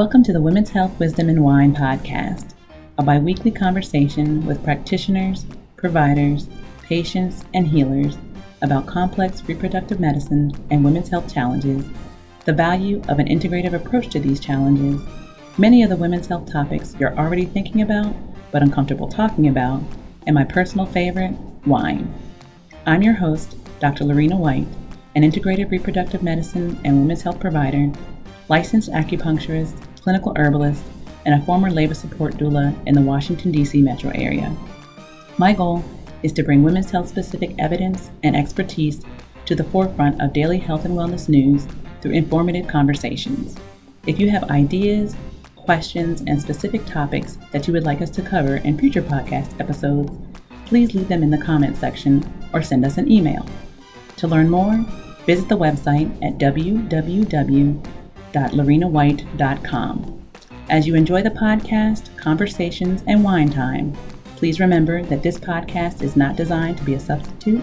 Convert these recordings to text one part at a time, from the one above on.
Welcome to the Women's Health, Wisdom, and Wine podcast, a bi-weekly conversation with practitioners, providers, patients, and healers about complex reproductive medicine and women's health challenges, the value of an integrative approach to these challenges, many of the women's health topics you're already thinking about but uncomfortable talking about, and my personal favorite, wine. I'm your host, Dr. Lorena White, an integrative reproductive medicine and women's health provider, licensed acupuncturist, clinical herbalist, and a former labor support doula in the Washington, D.C. metro area. My goal is to bring women's health-specific evidence and expertise to the forefront of daily health and wellness news through informative conversations. If you have ideas, questions, and specific topics that you would like us to cover in future podcast episodes, please leave them in the comment section or send us an email. To learn more, visit the website at www.lorenawhite.com. As you enjoy the podcast, conversations, and wine time, please remember that this podcast is not designed to be a substitute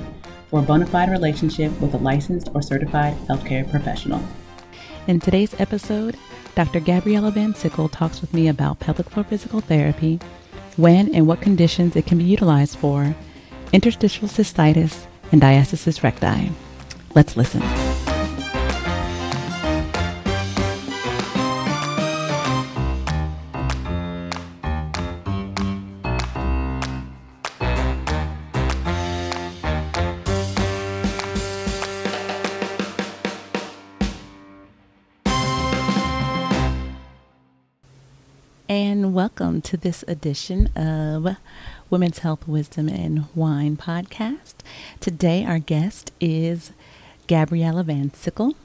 for a bona fide relationship with a licensed or certified healthcare professional. In today's episode, Dr. Gabriella Van Sickle talks with me about pelvic floor physical therapy, when and what conditions it can be utilized for, interstitial cystitis, and diastasis recti. Let's listen. And welcome to this edition of Women's Health, Wisdom, and Wine podcast. Today, our guest is Gabriella Van Sickle.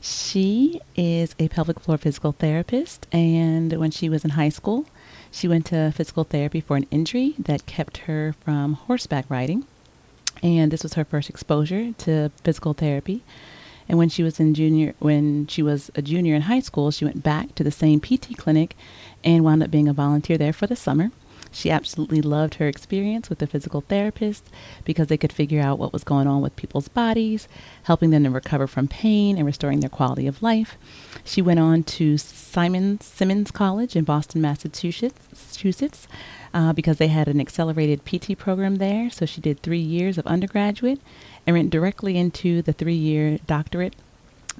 She is a pelvic floor physical therapist, and when she was in high school, she went to physical therapy for an injury that kept her from horseback riding, and this was her first exposure to physical therapy. And when she was a junior in high school, she went back to the same PT clinic and wound up being a volunteer there for the summer. She absolutely loved her experience with the physical therapist because they could figure out what was going on with people's bodies, helping them to recover from pain and restoring their quality of life. She went on to Simon Simmons College in Boston, Massachusetts, because they had an accelerated PT program there. So she did 3 years of undergraduate and went directly into the 3-year doctorate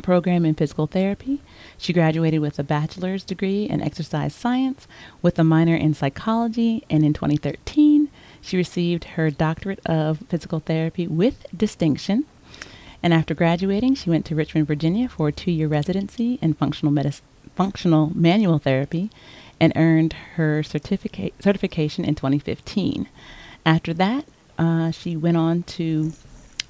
program in physical therapy. She graduated with a bachelor's degree in exercise science with a minor in psychology, and in 2013 she received her doctorate of physical therapy with distinction. And after graduating, she went to Richmond, Virginia for a 2-year residency in functional manual therapy and earned her certification in 2015. After that, she went on to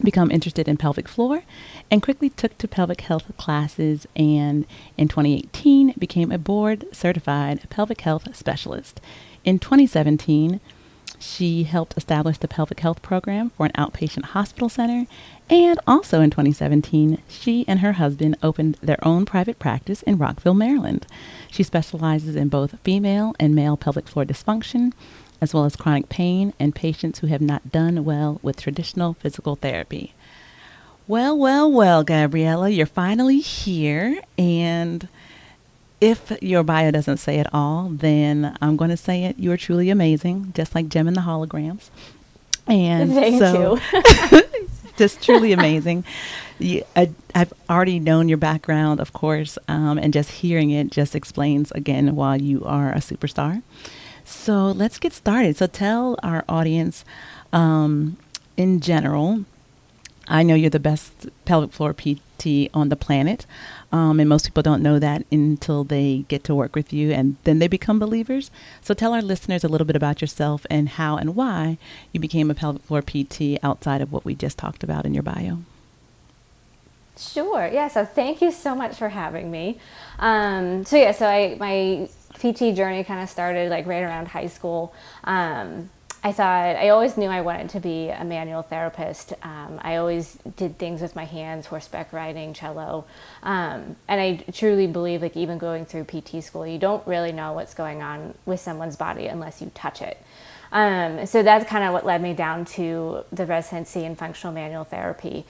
become interested in pelvic floor and quickly took to pelvic health classes, and in 2018 became a board certified pelvic health specialist. In 2017, she helped establish the pelvic health program for an outpatient hospital center, and also in 2017, she and her husband opened their own private practice in Rockville, Maryland. She specializes in both female and male pelvic floor dysfunction, as well as chronic pain and patients who have not done well with traditional physical therapy. Well, Gabriella, you're finally here. And if your bio doesn't say it all, then I'm going to say it. You are truly amazing, just like Gem and the holograms. And Thank you. Just truly amazing. I've already known your background, of course, and just hearing it just explains again why you are a superstar. So let's get started. So tell our audience, in general, I know you're the best pelvic floor PT on the planet, and most people don't know that until they get to work with you, and then they become believers. So tell our listeners a little bit about yourself and how and why you became a pelvic floor PT outside of what we just talked about in your bio. Sure. Yeah. So thank you so much for having me. My PT journey kind of started like right around high school. I always knew I wanted to be a manual therapist. I always did things with my hands, horseback riding, cello. And I truly believe, like, even going through PT school, you don't really know what's going on with someone's body unless you touch it. So that's kind of what led me down to the residency in functional manual therapy.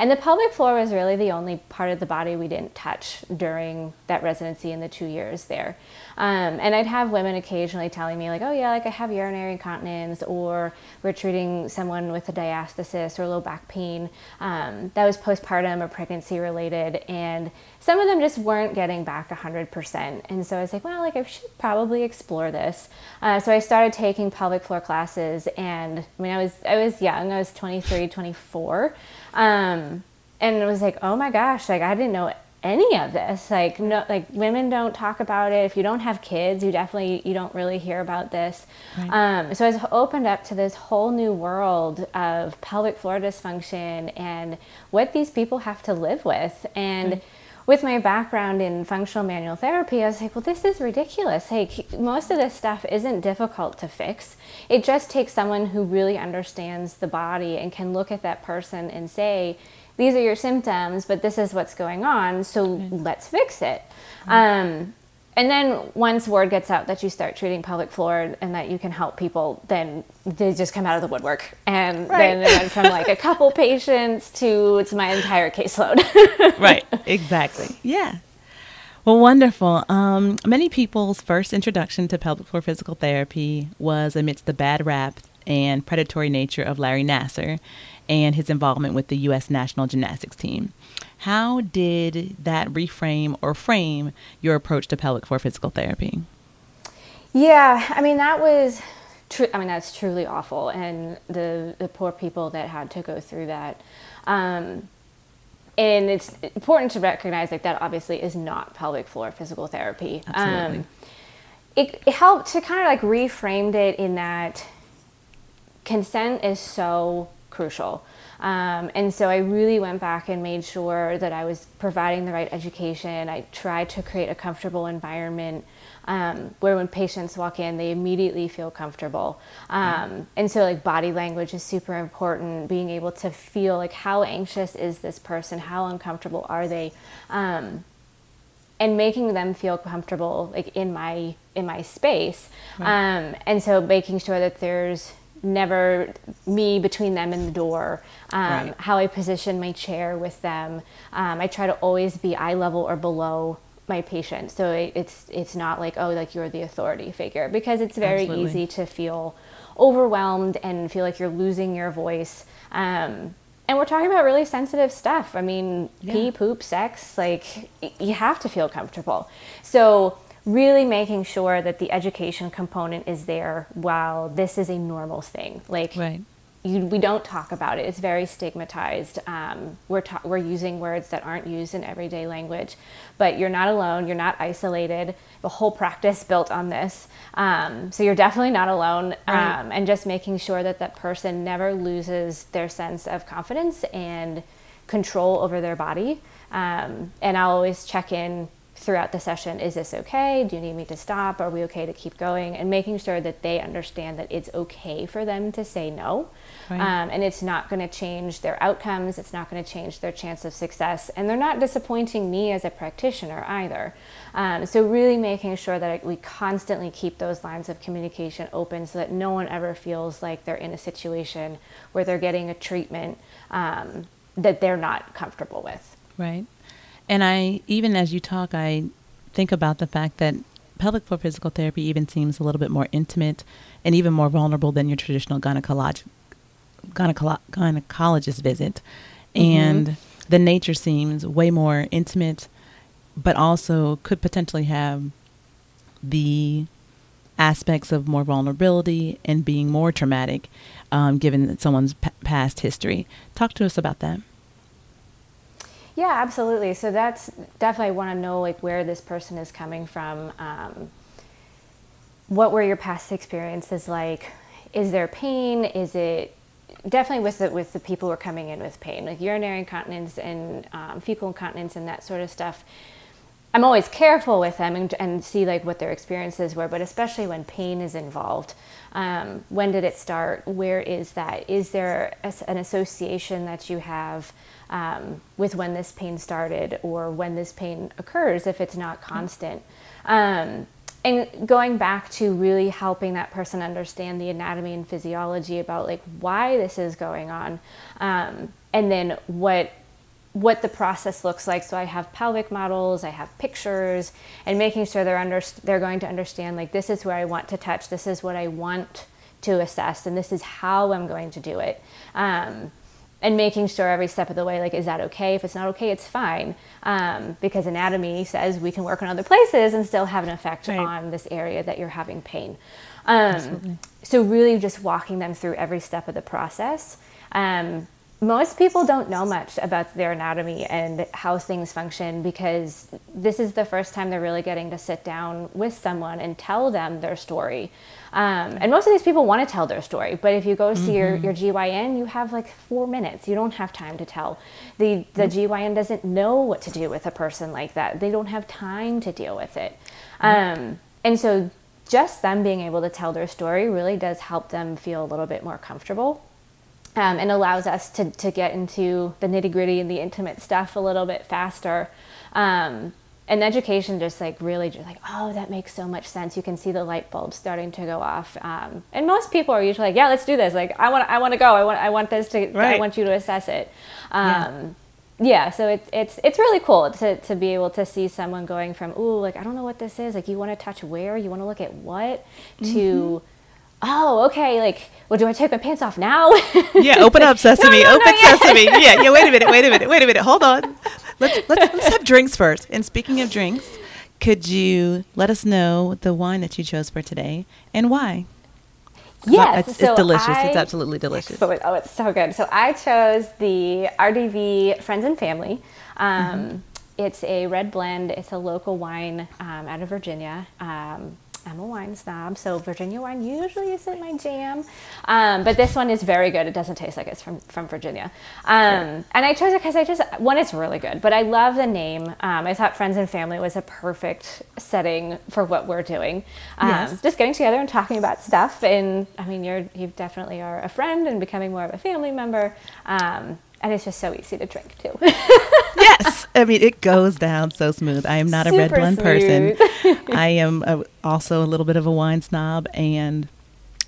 And the pelvic floor was really the only part of the body we didn't touch during that residency in the 2 years there. And I'd have women occasionally telling me like, oh yeah, like I have urinary incontinence, or we're treating someone with a diastasis or low back pain that was postpartum or pregnancy related. And some of them just weren't getting back 100%. And so I was like, well, like I should probably explore this. So I started taking pelvic floor classes, and I mean, I was young, I was 23, 24. And it was like, oh my gosh, like I didn't know any of this. Like, no, like women don't talk about it. If you don't have kids, you don't really hear about this. Right. So I was opened up to this whole new world of pelvic floor dysfunction and what these people have to live with. And right. With my background in functional manual therapy, I was like, well, this is ridiculous. Like, most of this stuff isn't difficult to fix. It just takes someone who really understands the body and can look at that person and say, these are your symptoms, but this is what's going on, so let's fix it. And then once word gets out that you start treating pelvic floor and that you can help people, then they just come out of the woodwork. And right. Then it went from like a couple patients to my entire caseload. Right. Exactly. Yeah. Well, wonderful. Many people's first introduction to pelvic floor physical therapy was amidst the bad rap and predatory nature of Larry Nassar and his involvement with the U.S. National Gymnastics Team. How did that reframe or frame your approach to pelvic floor physical therapy? Yeah, I mean, that's truly awful. And the poor people that had to go through that. And it's important to recognize like that obviously is not pelvic floor physical therapy. Absolutely. It helped to kind of like reframe it in that consent is so crucial. And so I really went back and made sure that I was providing the right education. I tried to create a comfortable environment where when patients walk in, they immediately feel comfortable. And so like body language is super important, being able to feel like how anxious is this person, how uncomfortable are they, and making them feel comfortable like in my space. Right. And so making sure that there's never me between them and the door, right. How I position my chair with them. I try to always be eye level or below my patient. So it's not like, oh, like you're the authority figure, because it's very Absolutely. Easy to feel overwhelmed and feel like you're losing your voice. And we're talking about really sensitive stuff. I mean, yeah. Pee, poop, sex, like you have to feel comfortable. So really making sure that the education component is there while this is a normal thing. Like right. We don't talk about it. It's very stigmatized. We're using words that aren't used in everyday language, but you're not alone. You're not isolated. The whole practice built on this. So you're definitely not alone. Right. And just making sure that that person never loses their sense of confidence and control over their body. And I'll always check in throughout the session, is this okay? Do you need me to stop? Are we okay to keep going? And making sure that they understand that it's okay for them to say no. Right. And it's not going to change their outcomes. It's not going to change their chance of success. And they're not disappointing me as a practitioner either. So really making sure that we constantly keep those lines of communication open so that no one ever feels like they're in a situation where they're getting a treatment that they're not comfortable with. Right. And even as you talk, I think about the fact that pelvic floor physical therapy even seems a little bit more intimate and even more vulnerable than your traditional gynecologist visit. Mm-hmm. And the nature seems way more intimate, but also could potentially have the aspects of more vulnerability and being more traumatic, given someone's past history. Talk to us about that. Yeah, absolutely. So that's definitely, I want to know like where this person is coming from. What were your past experiences like? Is there pain? Is it definitely with the people who are coming in with pain, like urinary incontinence and fecal incontinence and that sort of stuff? I'm always careful with them and see like what their experiences were, but especially when pain is involved. When did it start? Where is that? Is there an association that you have with when this pain started or when this pain occurs if it's not constant? And going back to really helping that person understand the anatomy and physiology about like why this is going on, and then what what the process looks like. So I have pelvic models, I have pictures, and making sure they're going to understand, like, this is where I want to touch, this is what I want to assess, and this is how I'm going to do it. And making sure every step of the way, like, is that okay? If it's not okay, it's fine. Because anatomy says we can work on other places and still have an effect right. on this area that you're having pain. So really just walking them through every step of the process. Most people don't know much about their anatomy and how things function, because this is the first time they're really getting to sit down with someone and tell them their story. And most of these people want to tell their story, but if you go see your GYN, you have like 4 minutes. You don't have time to tell. The GYN doesn't know what to do with a person like that. They don't have time to deal with it. And so just them being able to tell their story really does help them feel a little bit more comfortable. And allows us to get into the nitty-gritty and the intimate stuff a little bit faster. And education just like really just like, oh, that makes so much sense. You can see the light bulbs starting to go off. And most people are usually like, yeah, let's do this. Like, I want to go. I want this to, right. I want you to assess it. So it's really cool to be able to see someone going from, ooh, like, I don't know what this is. Like, you want to touch where? You want to look at what? To... oh, okay, like, well, do I take my pants off now? Yeah, open up, sesame, sesame. Yeah, wait a minute, hold on. Let's have drinks first. And speaking of drinks, could you let us know the wine that you chose for today and why? Yes. It's delicious. It's absolutely delicious. Excellent. Oh, it's so good. So I chose the RDV Friends and Family. It's a red blend. It's a local wine out of Virginia. I'm a wine snob, so Virginia wine usually isn't my jam. But this one is very good. It doesn't taste like it's from Virginia. And I chose it because it's really good, but I love the name. I thought Friends and Family was a perfect setting for what we're doing. Just getting together and talking about stuff. And I mean, you definitely are a friend and becoming more of a family member. And it's just so easy to drink too. Yes. I mean, it goes down so smooth. I am not a red blend person. I am also a little bit of a wine snob, and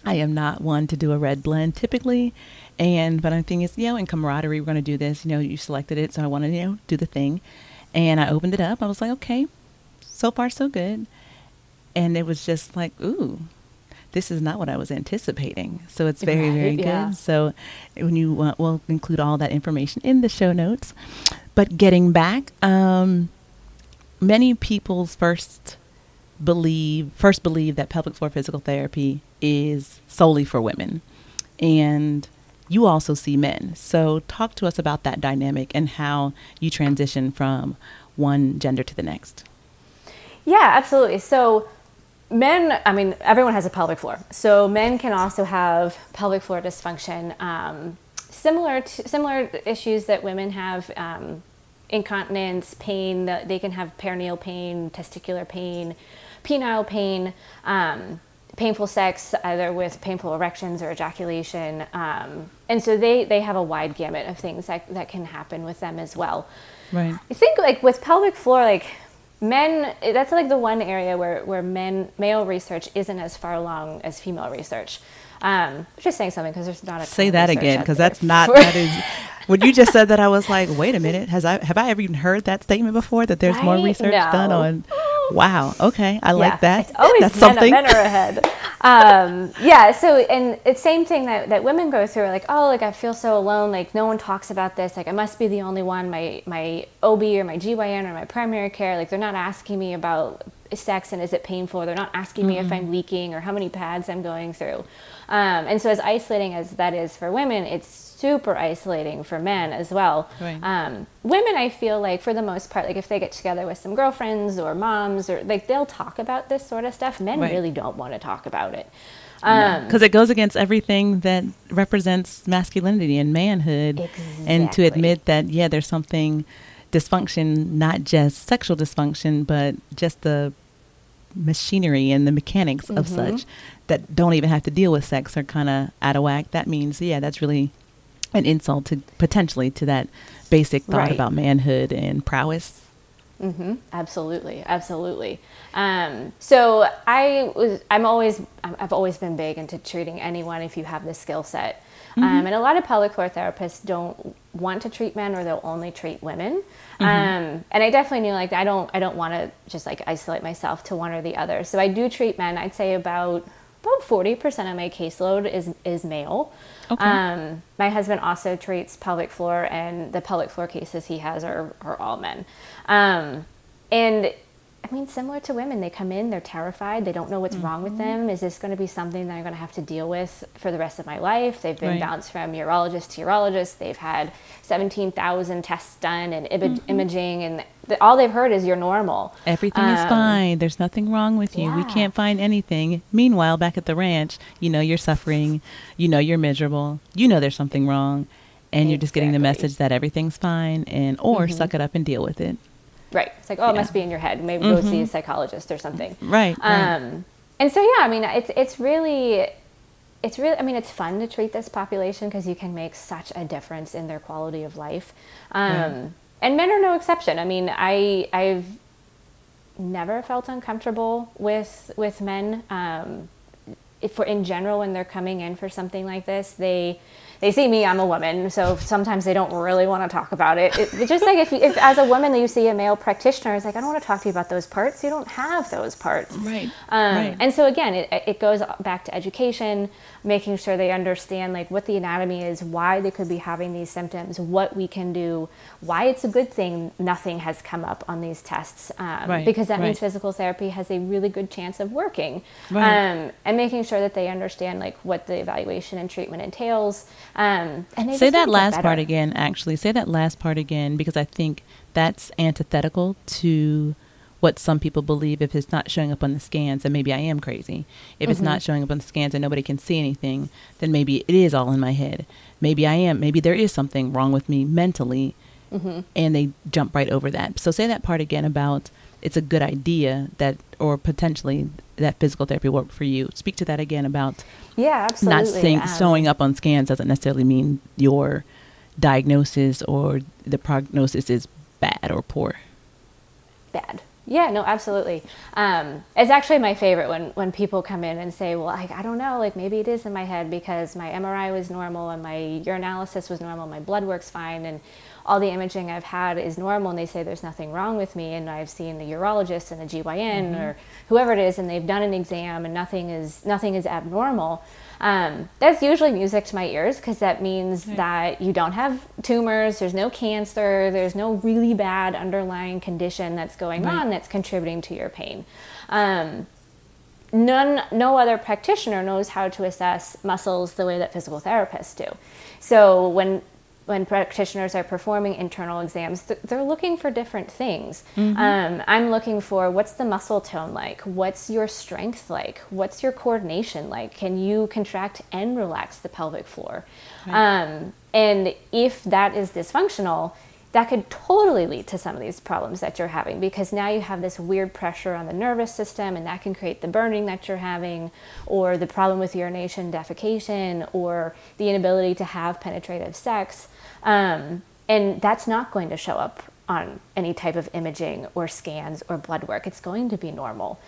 I am not one to do a red blend typically. But I'm thinking, in camaraderie, we're going to do this. You selected it, so I want to, do the thing. And I opened it up. I was like, okay, so far so good. And it was just like, ooh. This is not what I was anticipating. So it's very, very good. So when you want, we'll include all that information in the show notes. But getting back, many people's first believe that pelvic floor physical therapy is solely for women. And you also see men. So talk to us about that dynamic and how you transition from one gender to the next. Yeah, absolutely. So men, I mean, everyone has a pelvic floor. So men can also have pelvic floor dysfunction, similar issues that women have, incontinence, pain. They can have perineal pain, testicular pain, penile pain, painful sex, either with painful erections or ejaculation. And so they have a wide gamut of things that can happen with them as well. Right. I think like with pelvic floor, like, men, that's like the one area where male research isn't as far along as female research. Just saying something because there's not a say that again because that's not that is when you just said that I was like, wait a minute, have I ever even heard that statement before that there's more research done on? Wow, okay, I like that. It's always that's something. Men are ahead. So and it's same thing that women go through, like, oh, like I feel so alone, like no one talks about this, like I must be the only one. My OB or my GYN or my primary care, like they're not asking me about sex and is it painful. They're not asking me if I'm leaking or how many pads I'm going through. And so as isolating as that is for women, it's super isolating for men as well. Right. Women, I feel like for the most part, like if they get together with some girlfriends or moms or like they'll talk about this sort of stuff. Men really don't want to talk about it. Because it goes against everything that represents masculinity and manhood. Exactly. And to admit that, there's something dysfunction, not just sexual dysfunction, but just the machinery and the mechanics of such that don't even have to deal with sex are kind of out of whack. That means, that's really an insult to potentially to that basic thought about manhood and prowess. Mm-hmm. Absolutely. Absolutely. So I've always been big into treating anyone if you have the skill set. Mm-hmm. And a lot of polychlor therapists don't want to treat men, or they'll only treat women. Mm-hmm. And I definitely knew, like, I don't want to just like isolate myself to one or the other. So I do treat men. I'd say about 40% of my caseload is male. Okay. My husband also treats pelvic floor, and the pelvic floor cases he has are all men. And I mean, similar to women, they come in, they're terrified, they don't know what's mm-hmm. wrong with them. Is this going to be something that I'm going to have to deal with for the rest of my life? They've been right. bounced from urologist to urologist. They've had 17,000 tests done and mm-hmm. imaging, and all they've heard is you're normal. Everything is fine. There's nothing wrong with you. Yeah. We can't find anything. Meanwhile, back at the ranch, you know you're suffering, you know you're miserable, you know there's something wrong, and you're just getting the message that everything's fine, and or mm-hmm. suck it up and deal with it. Right. It's like, oh, it must be in your head. Maybe mm-hmm. go see a psychologist or something. Right. And so, yeah, I mean, it's really, I mean, it's fun to treat this population because you can make such a difference in their quality of life. And men are no exception. I mean, I've never felt uncomfortable with men. In general, when they're coming in for something like this, they see me, I'm a woman, so sometimes they don't really want to talk about it. It's just like if as a woman you see a male practitioner, it's like, I don't want to talk to you about those parts. You don't have those parts. Right. Right. And so again, it goes back to education, making sure they understand like what the anatomy is, why they could be having these symptoms, what we can do, why it's a good thing nothing has come up on these tests, because that means physical therapy has a really good chance of working. Right. And making sure that they understand like what the evaluation and treatment entails. And say that last part again, actually. Say that last part again, because I think that's antithetical to what some people believe. If it's not showing up on the scans, then maybe I am crazy. If mm-hmm. it's not showing up on the scans and nobody can see anything, then maybe it is all in my head. Maybe I am. Maybe there is something wrong with me mentally, mm-hmm. and they jump right over that. So say that part again about it's a good idea that, or potentially that physical therapy worked for you. Speak to that again about showing up on scans doesn't necessarily mean your diagnosis or the prognosis is bad or poor. Bad. Yeah, no, absolutely. It's actually my favorite when people come in and say, well, I don't know, like maybe it is in my head because my MRI was normal and my urinalysis was normal, my blood work's fine, and all the imaging I've had is normal, and they say there's nothing wrong with me, and I've seen the urologist and the GYN mm-hmm. or whoever it is, and they've done an exam and nothing is abnormal. That's usually music to my ears, because that means right. that you don't have tumors, there's no cancer, there's no really bad underlying condition that's going right. on that's contributing to your pain. No other practitioner knows how to assess muscles the way that physical therapists do. So when practitioners are performing internal exams, they're looking for different things. Mm-hmm. I'm looking for what's the muscle tone like? What's your strength like? What's your coordination like? Can you contract and relax the pelvic floor? Right. And if that is dysfunctional, that could totally lead to some of these problems that you're having, because now you have this weird pressure on the nervous system, and that can create the burning that you're having, or the problem with urination, defecation, or the inability to have penetrative sex. And that's not going to show up on any type of imaging or scans or blood work. It's going to be normal.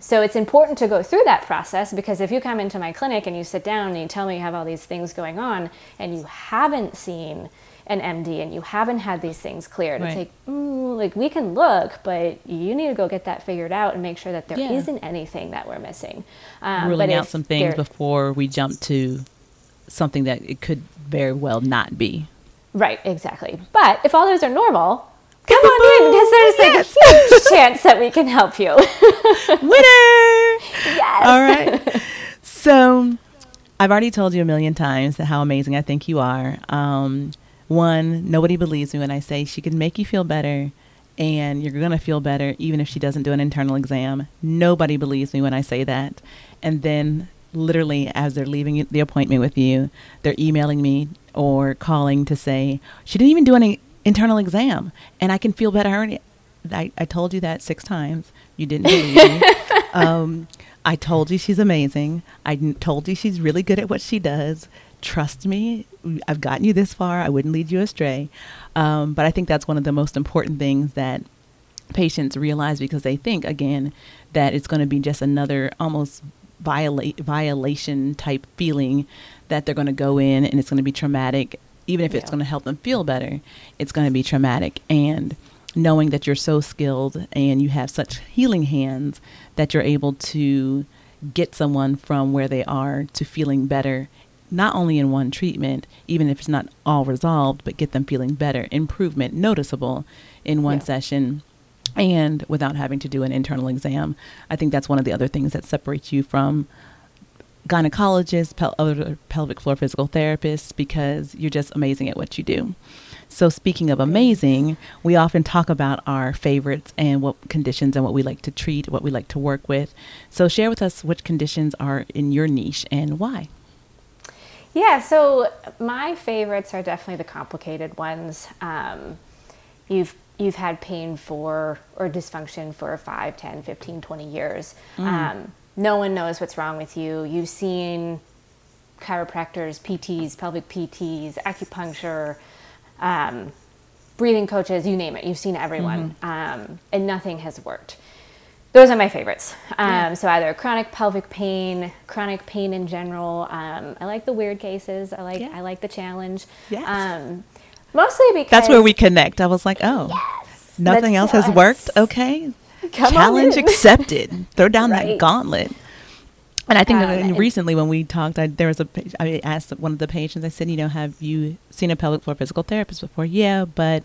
So it's important to go through that process, because if you come into my clinic and you sit down and you tell me you have all these things going on and you haven't seen an MD and you haven't had these things cleared, right. it's like, we can look, but you need to go get that figured out and make sure that there isn't anything that we're missing. Ruling out some things before we jump to something that it could very well not be. Right, exactly. But if all those are normal, come on in, because there's a huge chance that we can help you. Winner! Yes! All right. So I've already told you a million times how amazing I think you are. One, nobody believes me when I say she can make you feel better, and you're going to feel better even if she doesn't do an internal exam. Nobody believes me when I say that. And then literally as they're leaving the appointment with you, they're emailing me or calling to say, she didn't even do any internal exam, and I can feel better already. I told you that 6 times. You didn't believe me. I told you she's amazing. I told you she's really good at what she does. Trust me, I've gotten you this far. I wouldn't lead you astray. But I think that's one of the most important things that patients realize, because they think, again, that it's going to be just another almost violation type feeling that they're going to go in and it's going to be traumatic. Even if it's going to help them feel better, it's going to be traumatic. And knowing that you're so skilled and you have such healing hands that you're able to get someone from where they are to feeling better, not only in one treatment, even if it's not all resolved, but get them feeling better, improvement noticeable in one session, and without having to do an internal exam. I think that's one of the other things that separates you from gynecologists, other pelvic floor physical therapists, because you're just amazing at what you do. So speaking of amazing, we often talk about our favorites and what conditions and what we like to treat, what we like to work with. So share with us which conditions are in your niche and why. Yeah, so my favorites are definitely the complicated ones. You've had pain for, or dysfunction for 5, 10, 15, 20 years. No one knows what's wrong with you. You've seen chiropractors, PTs, pelvic PTs, acupuncture, breathing coaches, you name it. You've seen everyone, and nothing has worked. Those are my favorites. So either chronic pelvic pain, chronic pain in general. I like the weird cases. I like the challenge. Yes. Mostly because that's where we connect. I was like, oh, nothing else has worked. Okay. Challenge accepted. Throw down that gauntlet. And I think that recently when we talked, I asked one of the patients, I said, you know, have you seen a pelvic floor physical therapist before? Yeah, but,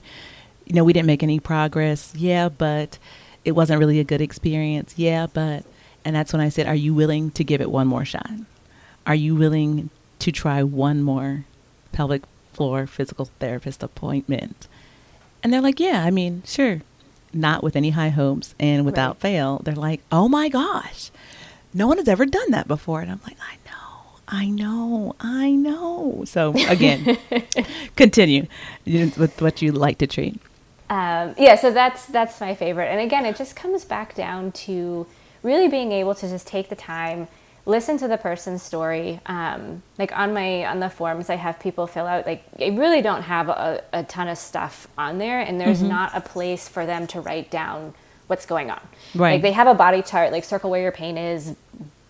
you know, we didn't make any progress. Yeah, but it wasn't really a good experience. Yeah, but, and that's when I said, are you willing to give it one more shot? Are you willing to try one more pelvic floor physical therapist appointment? And they're like, yeah, I mean, sure. Not with any high hopes, and without fail, they're like, oh my gosh, no one has ever done that before. And I'm like, I know. So again, continue with what you like to treat. So that's my favorite. And again, it just comes back down to really being able to just take the time, listen to the person's story. Like on the forms, I have people fill out, like, I really don't have a ton of stuff on there, and there's not a place for them to write down what's going on. Right. Like they have a body chart, like circle where your pain is,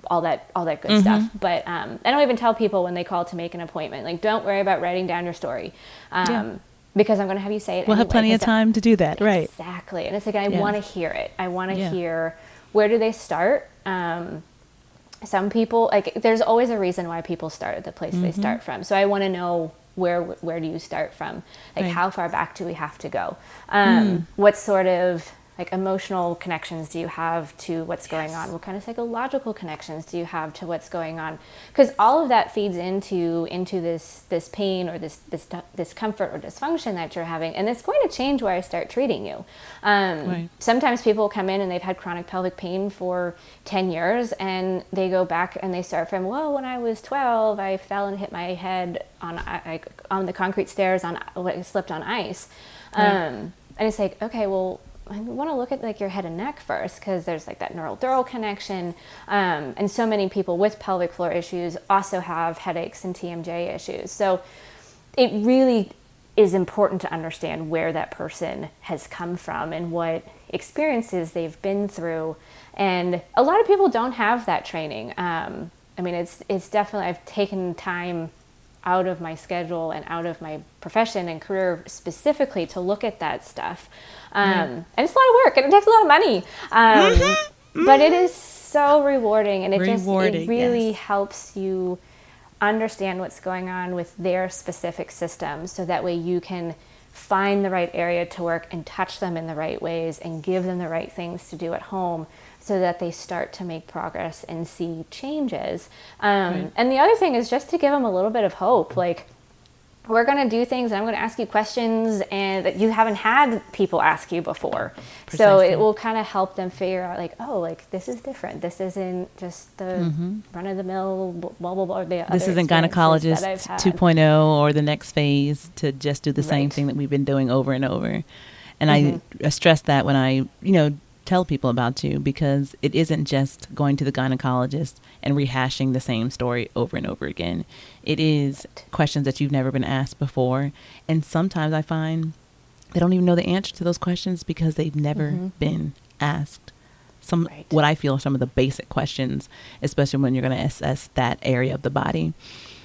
all that good stuff. But I don't even tell people when they call to make an appointment, like, don't worry about writing down your story. Because I'm going to have you say it. We'll have plenty of time to do that. Right. Exactly. And it's like, I want to hear it. I want to hear, where do they start? Some people, like, there's always a reason why people start at the place they start from. So I want to know where do you start from? Like, how far back do we have to go? What sort of, like, emotional connections do you have to what's going on? What kind of psychological connections do you have to what's going on? Because all of that feeds into this pain or this discomfort or dysfunction that you're having, and it's going to change where I start treating you. Sometimes people come in and they've had chronic pelvic pain for 10 years, and they go back and they start from, well, when I was 12, I fell and hit my head on the concrete stairs, I slipped on ice. And it's like, okay, well, I want to look at, like, your head and neck first, because there's, like, that neurodural connection. And so many people with pelvic floor issues also have headaches and TMJ issues. So it really is important to understand where that person has come from and what experiences they've been through. And a lot of people don't have that training. I mean, it's definitely, I've taken time out of my schedule and out of my profession and career specifically to look at that stuff. And it's a lot of work, and it takes a lot of money. But it is so rewarding, and it really helps you understand what's going on with their specific system, so that way you can find the right area to work and touch them in the right ways and give them the right things to do at home, so that they start to make progress and see changes. And the other thing is just to give them a little bit of hope. Like, we're going to do things, and I'm going to ask you questions and that you haven't had people ask you before. Precisely. So it will kind of help them figure out, like, oh, like, this is different. This isn't just the run-of-the-mill, blah, blah, blah. This isn't gynecologist 2.0 or the next phase to just do the same thing that we've been doing over and over. And I stress that when I, tell people about you, because it isn't just going to the gynecologist and rehashing the same story over and over again. It is questions that you've never been asked before. And sometimes I find They don't even know the answer to those questions because they've never been asked what I feel are some of the basic questions, especially when you're going to assess that area of the body.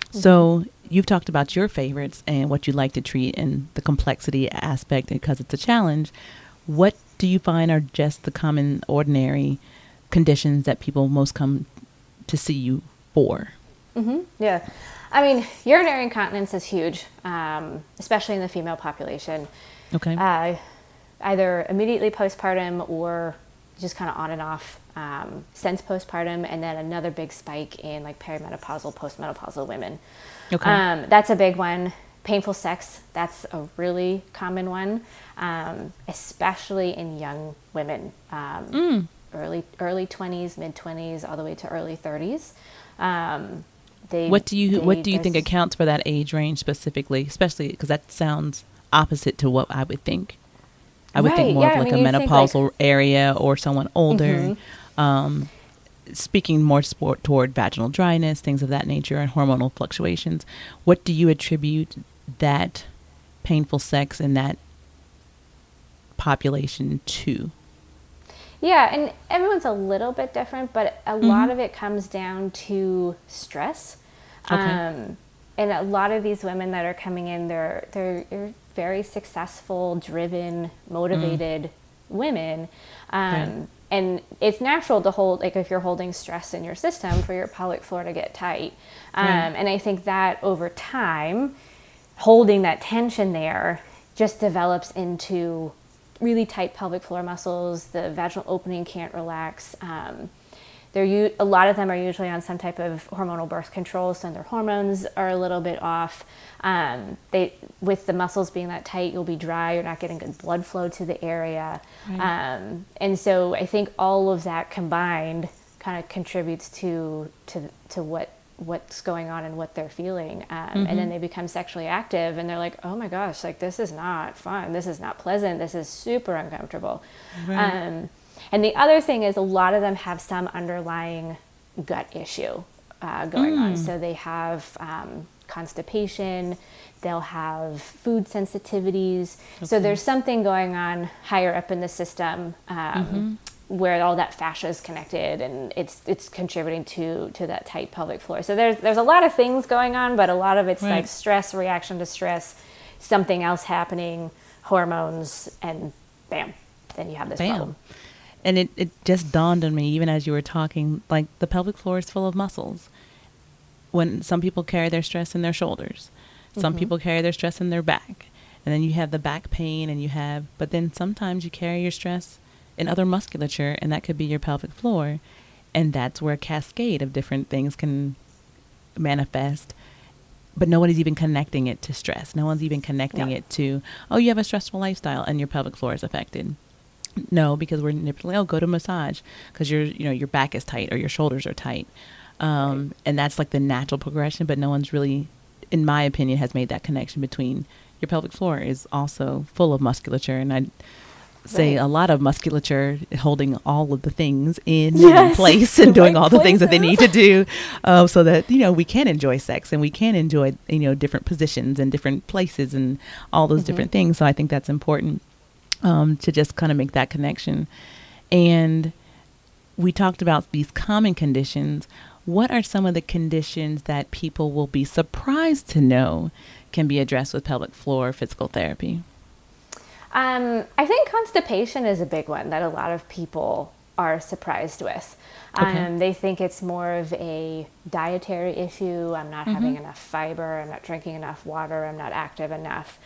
Mm-hmm. So you've talked about your favorites and what you like to treat and the complexity aspect because it's a challenge. What do you find are just the common, ordinary conditions that people most come to see you for? Mm-hmm. Yeah. I mean, urinary incontinence is huge, especially in the female population. Okay. Either immediately postpartum or just kind of on and off since postpartum, and then another big spike in like perimenopausal, postmenopausal women. Okay. That's a big one. Painful sex, that's a really common one, especially in young women, early 20s, mid 20s, all the way to early 30s. What do you think accounts for that age range specifically, especially because that sounds opposite to what I would think? I would think more of like a menopausal area or someone older, speaking more toward vaginal dryness, things of that nature, and hormonal fluctuations. What do you attribute that painful sex in that population to? Yeah, and everyone's a little bit different, but a lot of it comes down to stress. Okay. And a lot of these women that are coming in, they're very successful, driven, motivated women. And it's natural to hold, like if you're holding stress in your system, for your pelvic floor to get tight. And I think that over time, holding that tension there just develops into really tight pelvic floor muscles. The vaginal opening can't relax. A lot of them are usually on some type of hormonal birth control, so their hormones are a little bit off. With the muscles being that tight, you'll be dry. You're not getting good blood flow to the area. Right. And so I think all of that combined kind of contributes to what's going on and what they're feeling. And then they become sexually active and they're like, oh my gosh, like this is not fun. This is not pleasant. This is super uncomfortable. Right. And the other thing is a lot of them have some underlying gut issue going on. So they have constipation, they'll have food sensitivities. Okay. So there's something going on higher up in the system where all that fascia is connected and it's contributing to that tight pelvic floor. So there's a lot of things going on, but a lot of it's like stress, reaction to stress, something else happening, hormones, and bam, then you have this problem. And it just dawned on me, even as you were talking, like the pelvic floor is full of muscles. When some people carry their stress in their shoulders, some people carry their stress in their back, and then you have the back pain but then sometimes you carry your stress in other musculature, and that could be your pelvic floor. And that's where a cascade of different things can manifest. But nobody's even connecting it to stress. No one's even connecting it to, oh, you have a stressful lifestyle and your pelvic floor is affected. No, because we're manipulating. Oh, go to massage because your back is tight or your shoulders are tight, and that's like the natural progression. But no one's really, in my opinion, has made that connection between your pelvic floor is also full of musculature, and I'd say a lot of musculature holding all of the things in place and doing all the things that they need to do, so that we can enjoy sex and we can enjoy different positions and different places and all those different things. So I think that's important. To just kind of make that connection. And we talked about these common conditions. What are some of the conditions that people will be surprised to know can be addressed with pelvic floor physical therapy? I think constipation is a big one that a lot of people are surprised with. They think it's more of a dietary issue. I'm not having enough fiber. I'm not drinking enough water. I'm not active enough.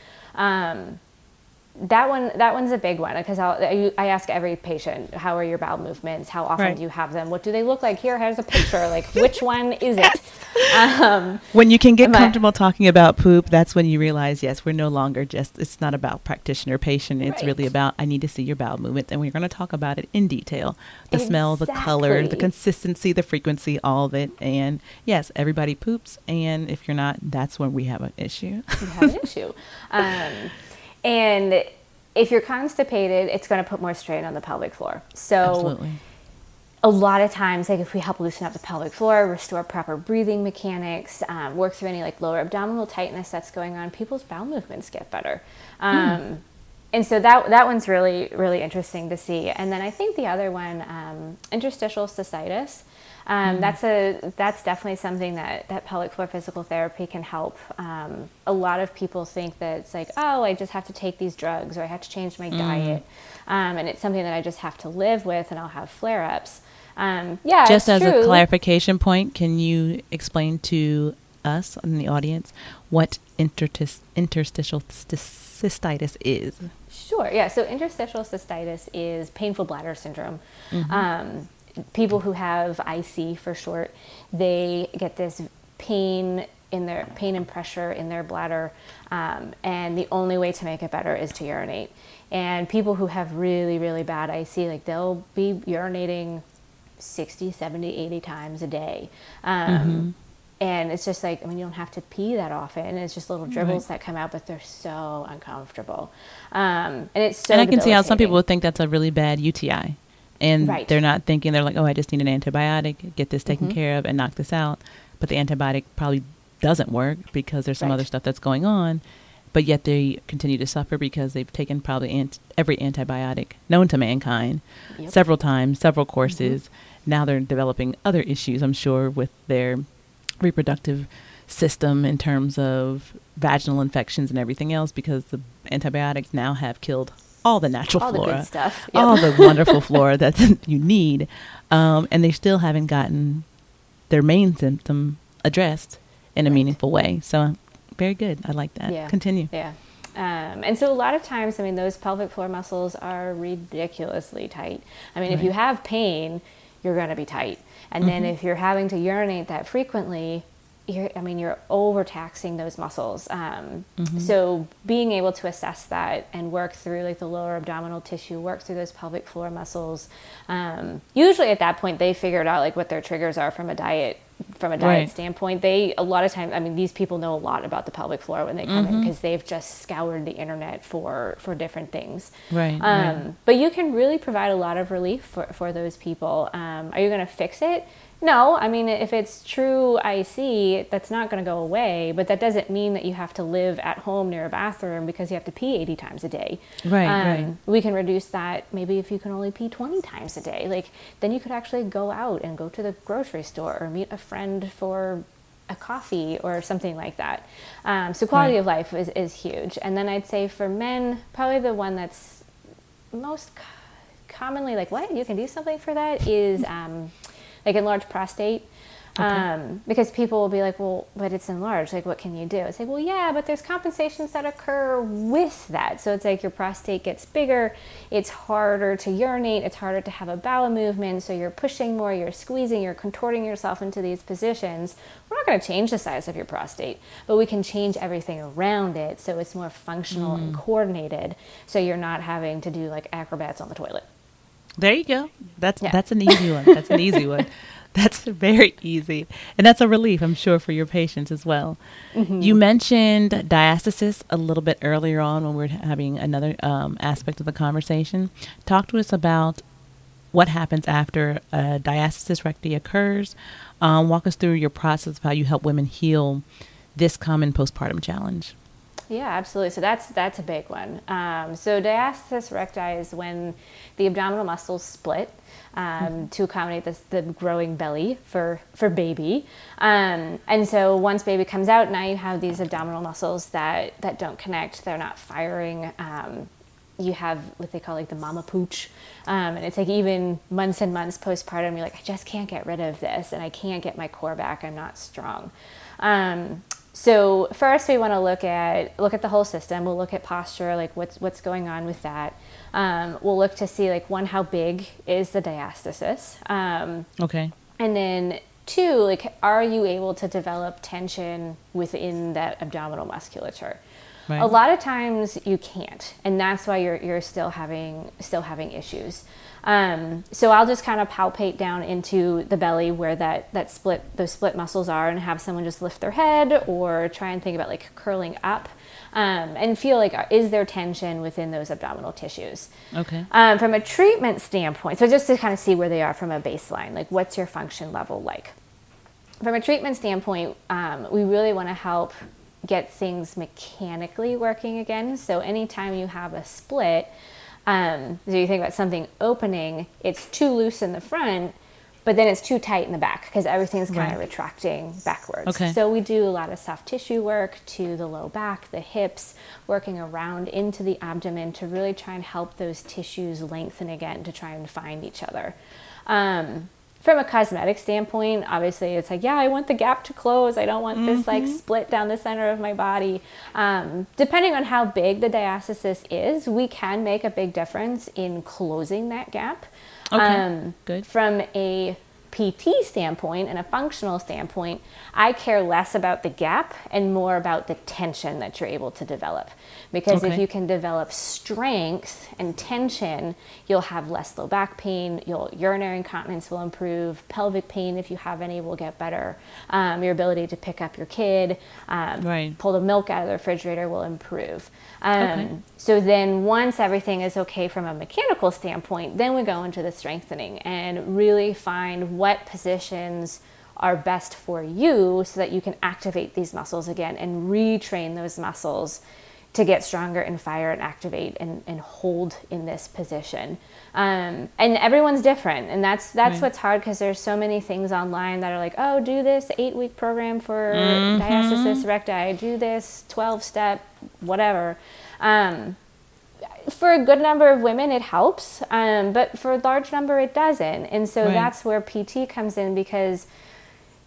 That one's a big one because I ask every patient, how are your bowel movements? How often do you have them? What do they look like? Here, here's a picture. Like, which one is it? When you can get comfortable talking about poop, that's when you realize, yes, we're no longer just, it's not about practitioner patient. It's really about, I need to see your bowel movements. And we're going to talk about it in detail. The smell, the color, the consistency, the frequency, all of it. And yes, everybody poops. And if you're not, that's when we have an issue. We have an issue. And if you're constipated, it's going to put more strain on the pelvic floor. So a lot of times, like if we help loosen up the pelvic floor, restore proper breathing mechanics, work through any like lower abdominal tightness that's going on, people's bowel movements get better. And so that one's really, really interesting to see. And then I think the other one, interstitial cystitis, that's definitely something that pelvic floor physical therapy can help. A lot of people think that it's like, oh, I just have to take these drugs or I have to change my diet. And it's something that I just have to live with and I'll have flare-ups. Just as a clarification point, can you explain to us in the audience what interstitial cystitis is? Sure. Yeah. So interstitial cystitis is painful bladder syndrome. People who have IC for short, they get this pain and pressure in their bladder, and the only way to make it better is to urinate. And people who have really, really bad IC, like they'll be urinating 60, 70, 80 times a day. And it's just like, I mean, you don't have to pee that often. And it's just little dribbles that come out, but they're so uncomfortable. And it's so. And I can see how some people would think that's a really bad UTI. And they're not thinking, they're like, oh, I just need an antibiotic, get this taken care of and knock this out. But the antibiotic probably doesn't work because there's some other stuff that's going on. But yet they continue to suffer because they've taken probably every antibiotic known to mankind several times, several courses. Now they're developing other issues, I'm sure, with their reproductive system in terms of vaginal infections and everything else because the antibiotics now have killed all the natural flora. All the good stuff. Yep. All the wonderful flora that you need. And they still haven't gotten their main symptom addressed in a meaningful way. So very good. I like that. Yeah. Continue. Yeah. And so a lot of times, I mean, those pelvic floor muscles are ridiculously tight. I mean, if you have pain, you're going to be tight. And then if you're having to urinate that frequently, you're overtaxing those muscles. So being able to assess that and work through like the lower abdominal tissue, work through those pelvic floor muscles. Usually at that point, they figured out like what their triggers are from a diet standpoint. A lot of times, I mean, these people know a lot about the pelvic floor when they come in because they've just scoured the internet for different things. But you can really provide a lot of relief for those people. Are you going to fix it? No, I mean, if it's true IC, that's not going to go away, but that doesn't mean that you have to live at home near a bathroom because you have to pee 80 times a day. We can reduce that maybe if you can only pee 20 times a day. Like, then you could actually go out and go to the grocery store or meet a friend for a coffee or something like that. So quality of life is huge. And then I'd say for men, probably the one that's most commonly like, what, you can do something for that is... like enlarged prostate, because people will be like, well, but it's enlarged. Like, what can you do? It's like, well, yeah, but there's compensations that occur with that. So it's like your prostate gets bigger. It's harder to urinate. It's harder to have a bowel movement. So you're pushing more, you're squeezing, you're contorting yourself into these positions. We're not going to change the size of your prostate, but we can change everything around it. So it's more functional and coordinated. So you're not having to do like acrobats on the toilet. There you go. That's an easy one. That's an easy one. That's very easy. And that's a relief, I'm sure, for your patients as well. You mentioned diastasis a little bit earlier on when we were having another aspect of the conversation. Talk to us about what happens after diastasis recti occurs. Walk us through your process of how you help women heal this common postpartum challenge. Yeah, absolutely. So that's a big one. So diastasis recti is when the abdominal muscles split to accommodate the growing belly for baby. And so once baby comes out, now you have these abdominal muscles that don't connect. They're not firing. You have what they call like the mama pooch. And it's like even months and months postpartum, you're like, I just can't get rid of this and I can't get my core back. I'm not strong. So first we want to look at the whole system. We'll look at posture, like what's going on with that. We'll look to see like one, how big is the diastasis? And then two, like, are you able to develop tension within that abdominal musculature? A lot of times you can't, and that's why you're still having issues. So I'll just kind of palpate down into the belly where those split muscles are, and have someone just lift their head or try and think about like curling up, and feel like, is there tension within those abdominal tissues? From a treatment standpoint, so just to kind of see where they are from a baseline, like what's your function level like? From a treatment standpoint, we really want to help get things mechanically working again. So anytime you have a split, so you think about something opening, it's too loose in the front, but then it's too tight in the back because everything's kind of retracting backwards. Okay. So we do a lot of soft tissue work to the low back, the hips, working around into the abdomen to really try and help those tissues lengthen again to try and find each other. From a cosmetic standpoint, obviously it's like, yeah, I want the gap to close. I don't want this like split down the center of my body. Depending on how big the diastasis is, we can make a big difference in closing that gap. Okay. Good. From a PT standpoint and a functional standpoint, I care less about the gap and more about the tension that you're able to develop. Because if you can develop strength and tension, you'll have less low back pain, urinary incontinence will improve, pelvic pain, if you have any, will get better. Your ability to pick up your kid, pull the milk out of the refrigerator will improve. So then once everything is okay from a mechanical standpoint, then we go into the strengthening and really find what positions are best for you so that you can activate these muscles again and retrain those muscles to get stronger and fire and activate and hold in this position. And everyone's different. And that's what's hard because there's so many things online that are like, oh, do this 8-week program for diastasis recti, do this 12-step, whatever. For a good number of women, it helps. But for a large number, it doesn't. And so that's where PT comes in because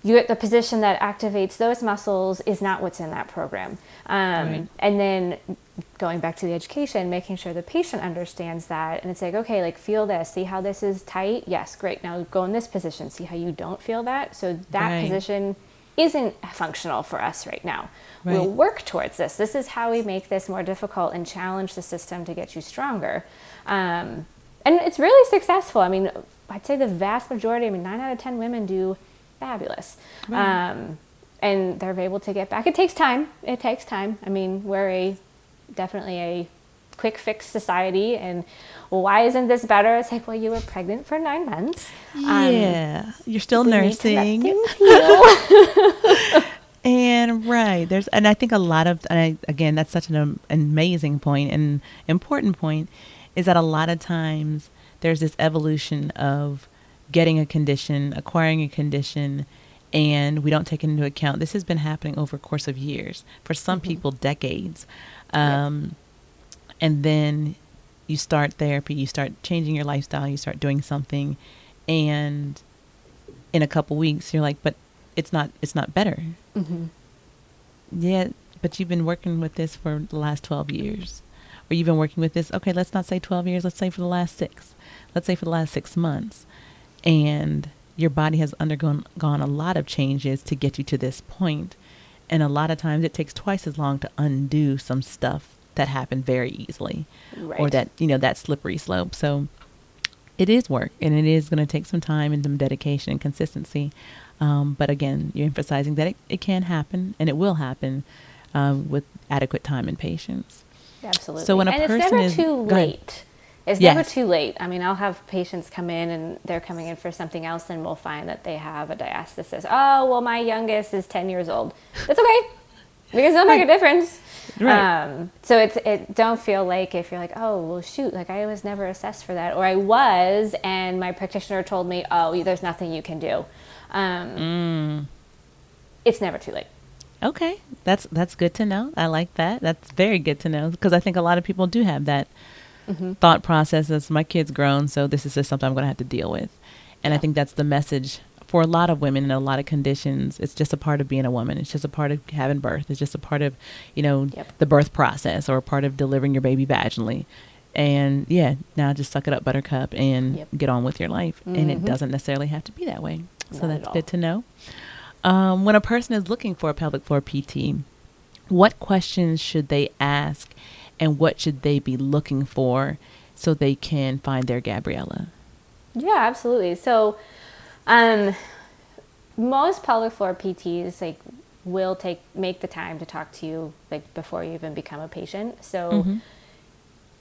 you get the position that activates those muscles is not what's in that program. And then going back to the education, making sure the patient understands that. And it's like, okay, like feel this, see how this is tight? Yes, great. Now go in this position, see how you don't feel that. So that position isn't functional for us right now. We'll work towards this. This is how we make this more difficult and challenge the system to get you stronger. And it's really successful. I mean, I'd say the vast majority, 9 out of 10 women do fabulous. And they're able to get back. It takes time. It takes time. I mean, we're definitely a quick fix society, and why isn't this better? It's like, well, you were pregnant for 9 months. You're still nursing. And there's, and I think a lot of, again, that's such an amazing point and important point, is that a lot of times there's this evolution of getting a condition, acquiring a condition, and we don't take into account this has been happening over a course of years, for some people decades, and then you start therapy, you start changing your lifestyle, you start doing something, and in a couple weeks you're like, but it's not better. Yeah, but you've been working with this for the last 12 years. Or you've been working with this, okay, let's not say 12 years, let's say for the last 6. Let's say for the last 6 months. And your body has undergone a lot of changes to get you to this point. And a lot of times it takes twice as long to undo some stuff that happened very easily, or that, that slippery slope. So it is work, and it is going to take some time and some dedication and consistency. But again, you're emphasizing that it can happen, and it will happen with adequate time and patience. Absolutely. So when a person is too late, it's never too late. I mean, I'll have patients come in and they're coming in for something else, and we'll find that they have a diastasis. Oh, well, my youngest is 10 years old. That's okay. Because it'll make a difference. So it don't feel like, if you're like, oh, well, shoot, like I was never assessed for that, or I was and my practitioner told me, oh, there's nothing you can do. It's never too late. Okay. That's good to know. I like that. That's very good to know, because I think a lot of people do have that thought process as my kid's grown, so this is just something I'm going to have to deal with. And I think that's the message for a lot of women in a lot of conditions. It's just a part of being a woman. It's just a part of having birth. It's just a part of, the birth process, or a part of delivering your baby vaginally. And now just suck it up, buttercup, and get on with your life. And it doesn't necessarily have to be that way. So not that's good to know. When a person is looking for a pelvic floor PT, what questions should they ask, and what should they be looking for so they can find their Gabriella? Yeah, absolutely. So, most pelvic floor PTs will make the time to talk to you before you even become a patient. So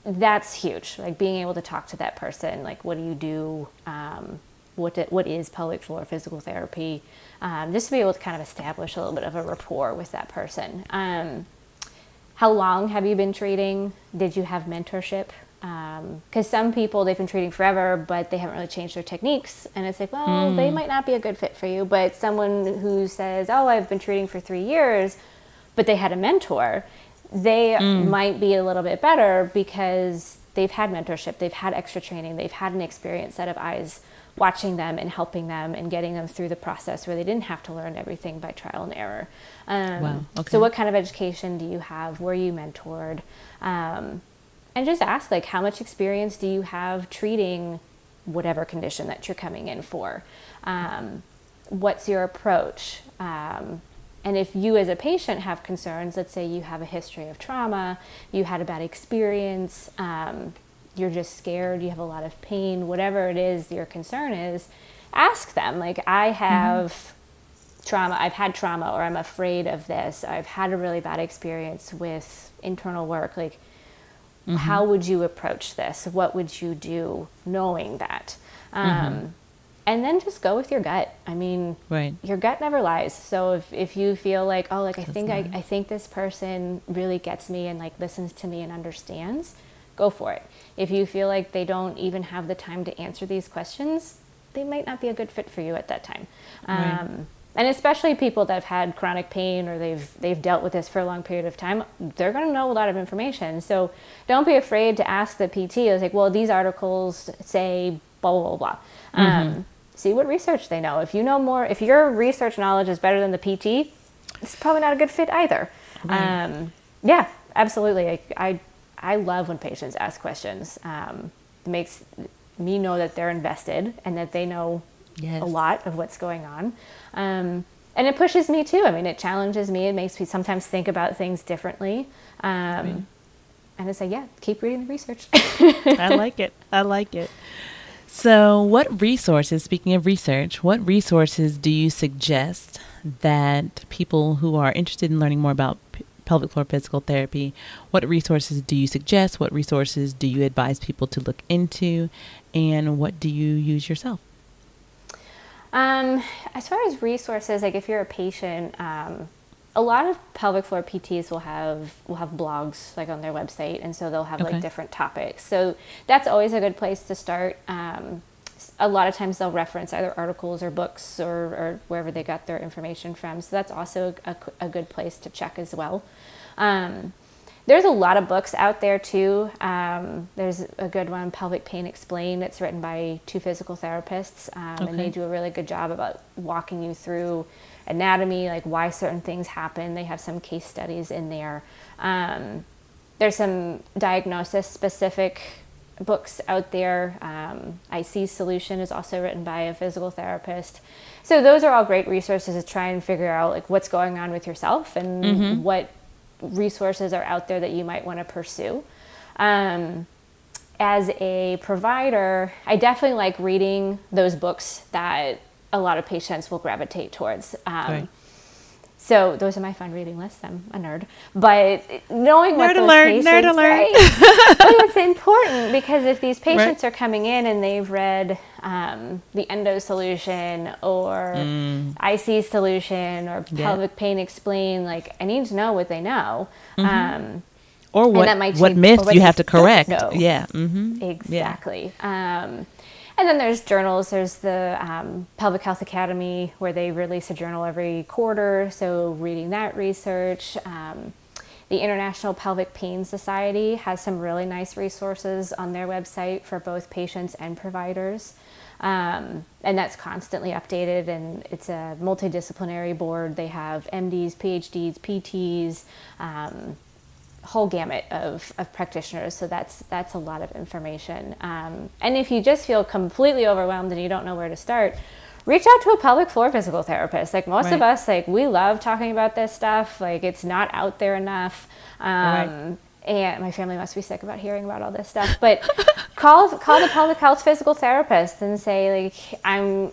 that's huge. Being able to talk to that person, what do you do? what is pelvic floor physical therapy, just to be able to kind of establish a little bit of a rapport with that person. How long have you been treating? Did you have mentorship? Because some people, they've been treating forever, but they haven't really changed their techniques. And it's like, well, they might not be a good fit for you. But someone who says, oh, I've been treating for 3 years, but they had a mentor, they might be a little bit better because they've had mentorship, they've had extra training, they've had an experienced set of eyes watching them and helping them and getting them through the process where they didn't have to learn everything by trial and error. Wow. Okay. So what kind of education do you have? Were you mentored? And just ask, like, how much experience do you have treating whatever condition that you're coming in for? What's your approach? And if you as a patient have concerns, let's say you have a history of trauma, you had a bad experience, you're just scared, you have a lot of pain, whatever it is your concern is, ask them. Like, I have trauma, I've had trauma, or I'm afraid of this. I've had a really bad experience with internal work. Like, how would you approach this? What would you do knowing that? And then just go with your gut. I mean, your gut never lies. So if you feel like, oh, like, I think this person really gets me and, like, listens to me and understands, go for it. If you feel like they don't even have the time to answer these questions, they might not be a good fit for you at that time. And especially people that have had chronic pain or they've dealt with this for a long period of time, they're going to know a lot of information. So don't be afraid to ask the PT. It's like, well, these articles say blah, blah, blah, blah. See what research they know. If you know more, if your research knowledge is better than the PT, it's probably not a good fit either. Yeah, absolutely. I love when patients ask questions. It makes me know that they're invested and that they know a lot of what's going on. And it pushes me too. I mean, it challenges me. It makes me sometimes think about things differently. And I say, yeah, keep reading the research. I like it. I like it. So what resources, speaking of research, what resources do you suggest that people who are interested in learning more about pelvic floor physical therapy, what resources do you suggest? What resources do you advise people to look into? And what do you use yourself? As far as resources, like if you're a patient, a lot of pelvic floor PTs will have blogs, like, on their website, and so they'll have like different topics. So that's always a good place to start. A lot of times they'll reference either articles or books or wherever they got their information from. So that's also a good place to check as well. There's a lot of books out there too. There's a good one, Pelvic Pain Explained. It's written by two physical therapists, and they do a really good job about walking you through anatomy, like why certain things happen. They have some case studies in there. There's some diagnosis specific books out there. IC Solution is also written by a physical therapist. So those are all great resources to try and figure out, like, what's going on with yourself and what resources are out there that you might want to pursue. As a provider, I definitely like reading those books that a lot of patients will gravitate towards. So those are my fun reading lists. I'm a nerd. But knowing what those patients... Nerd alert, nerd alert. It's important because if these patients are coming in and they've read The Endo Solution or IC Solution or Pelvic Pain Explained, like, I need to know what they know. Or what myths you have to correct. Yeah. Exactly. Yeah. And then there's journals. There's the Pelvic Health Academy, where they release a journal every quarter, so reading that research. The International Pelvic Pain Society has some really nice resources on their website for both patients and providers. And that's constantly updated, and it's a multidisciplinary board. They have MDs, PhDs, PTs, whole gamut of practitioners. So that's a lot of information. And if you just feel completely overwhelmed and you don't know where to start, reach out to a pelvic floor physical therapist. Like, most of us, like, we love talking about this stuff. Like, it's not out there enough. And my family must be sick about hearing about all this stuff, but call the pelvic health physical therapist and say, like, I'm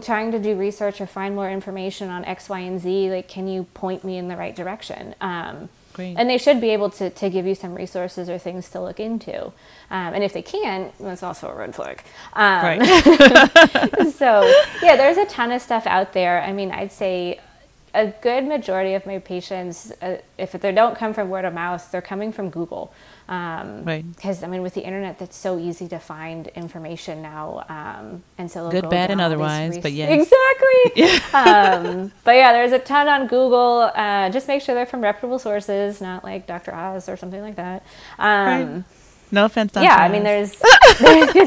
trying to do research or find more information on X, Y, and Z. Like, can you point me in the right direction? Great. And they should be able to give you some resources or things to look into. And if they can't, that's also a red flag. Right. So, yeah, there's a ton of stuff out there. I mean, I'd say a good majority of my patients, if they don't come from word of mouth, they're coming from Google. Right. Because, I mean, with the internet, that's so easy to find information now. And so good, bad, and otherwise, but yeah. Exactly. But yeah, there's a ton on Google. Just make sure they're from reputable sources, not like Dr. Oz or something like that. Right. No offense, Dr. Oz. I mean, there's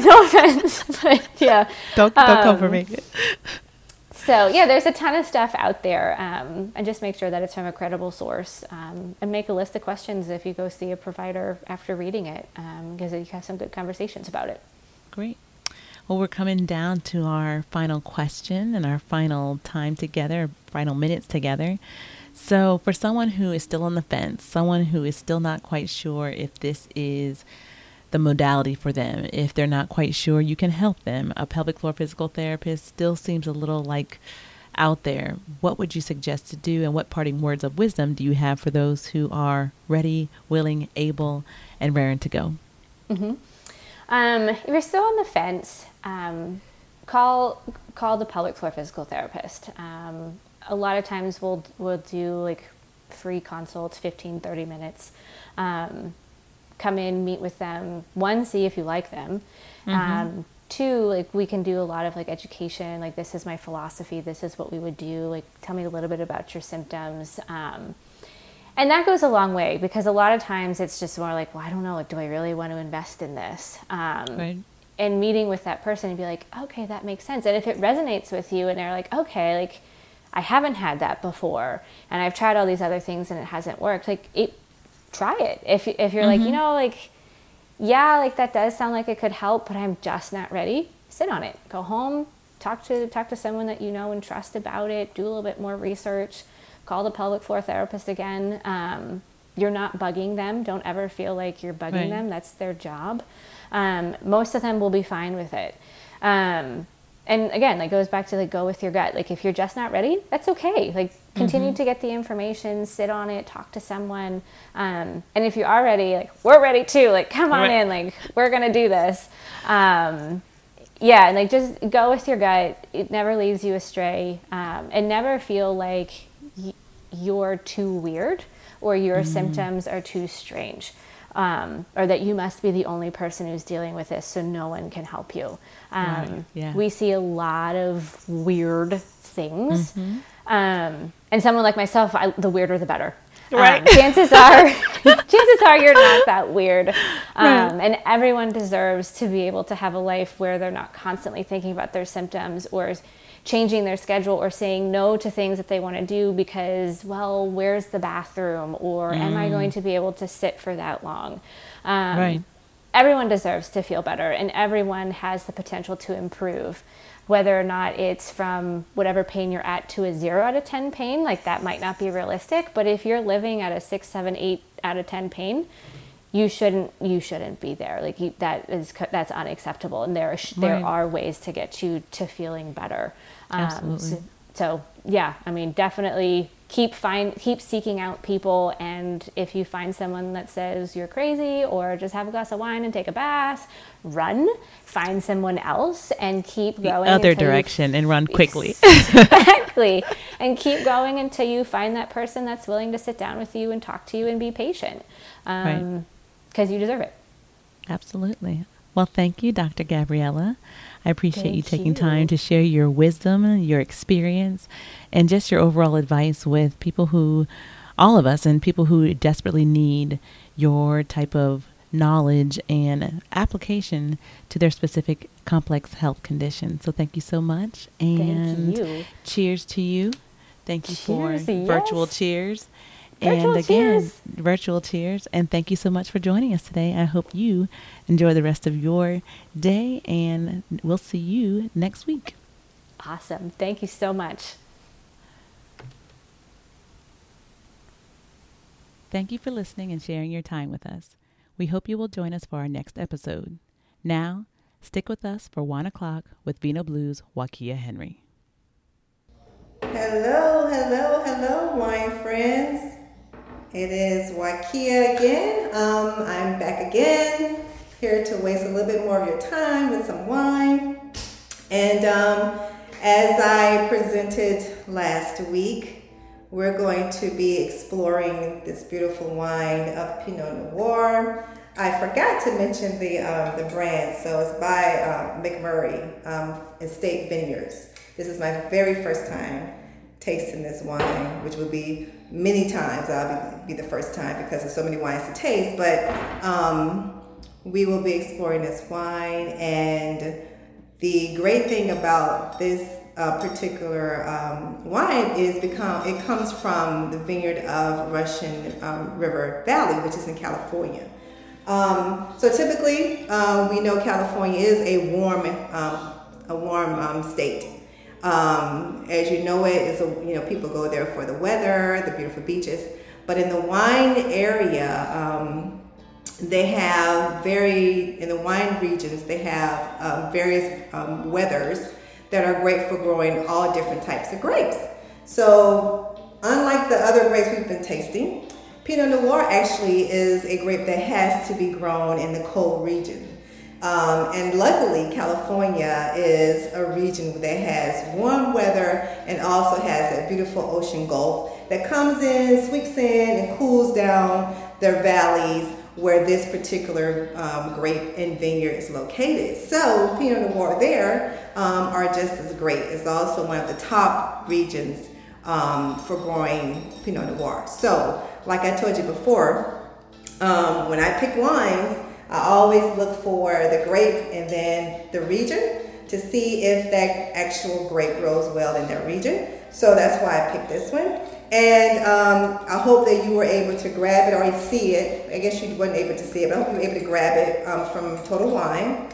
no offense, but yeah. Don't come for me. So, yeah, there's a ton of stuff out there, and just make sure that it's from a credible source, and make a list of questions if you go see a provider after reading it, because you have some good conversations about it. Great. Well, we're coming down to our final question and our final time together, final minutes together. So for someone who is still on the fence, someone who is still not quite sure if this is the modality for them, if they're not quite sure, you can help them. A pelvic floor physical therapist still seems a little like out there. What would you suggest to do, and what parting words of wisdom do you have for those who are ready, willing, able, and raring to go? Mm-hmm. If you're still on the fence, call the pelvic floor physical therapist. A lot of times we'll do like free consults, 15-30 minutes. Come in, meet with them. One, see if you like them. Mm-hmm. Two, like, we can do a lot of like education, like, this is my philosophy, this is what we would do, like, tell me a little bit about your symptoms. And that goes a long way, because a lot of times it's just more like, well, I don't know, like, do I really want to invest in this? Right. And meeting with that person and be like, okay, that makes sense. And if it resonates with you and they're like, okay, like, I haven't had that before and I've tried all these other things and it hasn't worked, like, try it. If you're mm-hmm. like, you know, like, yeah, like, that does sound like it could help, but I'm just not ready, sit on it. Go home, talk to someone that you know and trust about it, do a little bit more research, call the pelvic floor therapist again. You're not bugging them. Don't ever feel like you're bugging right. them. That's their job. Most of them will be fine with it. And again, like, goes back to, like, go with your gut. Like, if you're just not ready, that's okay. Like, continue mm-hmm. to get the information, sit on it, talk to someone. And if you are ready, like, we're ready too. Like, come on in, like, we're going to do this. Yeah. And like, just go with your gut. It never leads you astray. And never feel like you're too weird or your symptoms are too strange. Or that you must be the only person who's dealing with this, so no one can help you. Right. yeah. We see a lot of weird things. Mm-hmm. And someone like myself, the weirder the better. Right. Chances are you're not that weird. Right. And everyone deserves to be able to have a life where they're not constantly thinking about their symptoms or changing their schedule or saying no to things that they want to do because, well, where's the bathroom, or am I going to be able to sit for that long? Right. Everyone deserves to feel better, and everyone has the potential to improve, whether or not it's from whatever pain you're at to a 0 out of 10 pain. Like, that might not be realistic, but if you're living at a 6, 7, 8 out of 10 pain, you shouldn't be there. Like, that's unacceptable. And there are ways to get you to feeling better. Absolutely. So yeah, I mean, definitely keep seeking out people. And if you find someone that says you're crazy or just have a glass of wine and take a bath, find someone else and keep going. The other direction and run quickly. Exactly. And keep going until you find that person that's willing to sit down with you and talk to you and be patient. Right. Because you deserve it. Absolutely. Well, thank you, Dr. Gabriella. I appreciate you taking time to share your wisdom, your experience, and just your overall advice with people who, all of us, and people who desperately need your type of knowledge and application to their specific complex health condition. So thank you so much. And thank you. Cheers to you. Thank you for virtual cheers. And again, virtual cheers. And thank you so much for joining us today. I hope you enjoy the rest of your day, and we'll see you next week. Awesome. Thank you so much. Thank you for listening and sharing your time with us. We hope you will join us for our next episode. Now, stick with us for 1 o'clock with Vino Blue's Waikia Henry. Hello, hello, hello, wine friends. It is Waikia again. I'm back again, here to waste a little bit more of your time with some wine. And as I presented last week, we're going to be exploring this beautiful wine of Pinot Noir. I forgot to mention the brand, so it's by McMurray Estate Vineyards. This is my very first time tasting this wine, which will be many times. I'll be the first time because there's so many wines to taste, but we will be exploring this wine. And the great thing about this particular wine is it comes from the vineyard of Russian River Valley, which is in California. So typically, we know California is a warm state. As you know, people go there for the weather, the beautiful beaches. But in the wine area, in the wine regions, they have various weathers that are great for growing all different types of grapes. So unlike the other grapes we've been tasting, Pinot Noir actually is a grape that has to be grown in the cold region. And luckily, California is a region that has warm weather and also has a beautiful ocean gulf that comes in, sweeps in, and cools down their valleys where this particular grape and vineyard is located. So Pinot Noir there are just as great. It's also one of the top regions for growing Pinot Noir. So like I told you before, when I pick wines, I always look for the grape and then the region to see if that actual grape grows well in that region. So that's why I picked this one. And I hope that you were able to grab it or see it. I guess you weren't able to see it, but I hope you were able to grab it from Total Wine.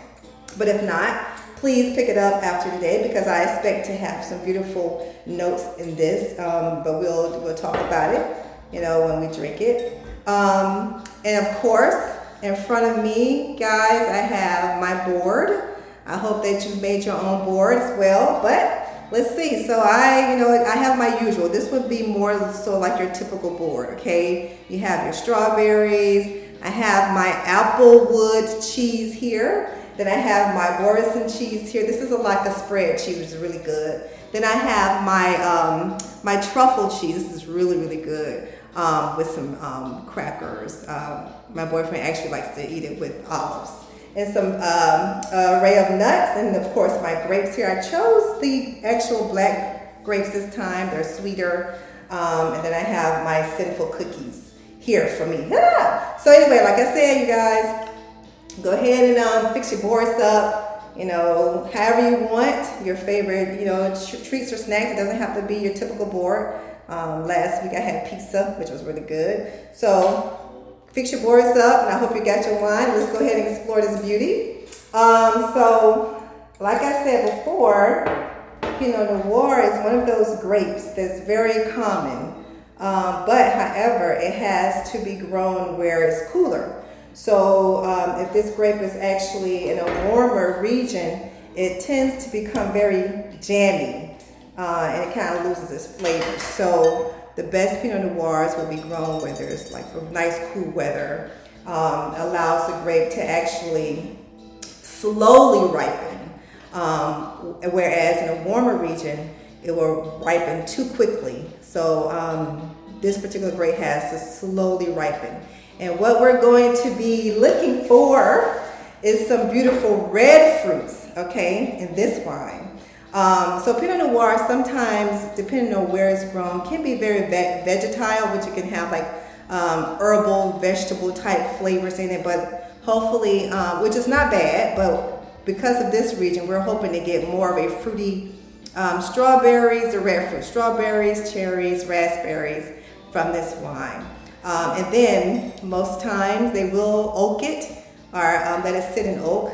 But if not, please pick it up after today because I expect to have some beautiful notes in this. But we'll talk about it, when we drink it. And of course, in front of me, guys, I have my board. I hope that you've made your own board as well, but let's see. So I have my usual. This would be more so like your typical board, okay? You have your strawberries. I have my applewood cheese here. Then I have my Boursin cheese here. This is like a spread cheese, which is really good. Then I have my my truffle cheese. This is really, really good. With some crackers. My boyfriend actually likes to eat it with olives. And some array of nuts, and of course my grapes here. I chose the actual black grapes this time. They're sweeter. And then I have my sinful cookies here for me. So anyway, like I said, you guys, go ahead and fix your boards up, however you want, your favorite, treats or snacks. It doesn't have to be your typical board. Last week I had pizza, which was really good. So fix your boards up, and I hope you got your wine. Let's go ahead and explore this beauty. So like I said before, Pinot Noir is one of those grapes that's very common. But however, it has to be grown where it's cooler. So if this grape is actually in a warmer region, it tends to become very jammy. And it kind of loses its flavor. So the best Pinot Noirs will be grown where there's like a nice cool weather. Allows the grape to actually slowly ripen, whereas in a warmer region it will ripen too quickly. So this particular grape has to slowly ripen. And what we're going to be looking for is some beautiful red fruits, okay, in this wine. So Pinot Noir sometimes, depending on where it's grown, can be very vegetile, which you can have like herbal, vegetable type flavors in it, but hopefully, which is not bad, but because of this region, we're hoping to get more of a fruity strawberries, the red fruit, strawberries, cherries, raspberries from this wine. And then most times they will oak it. Or let it sit in oak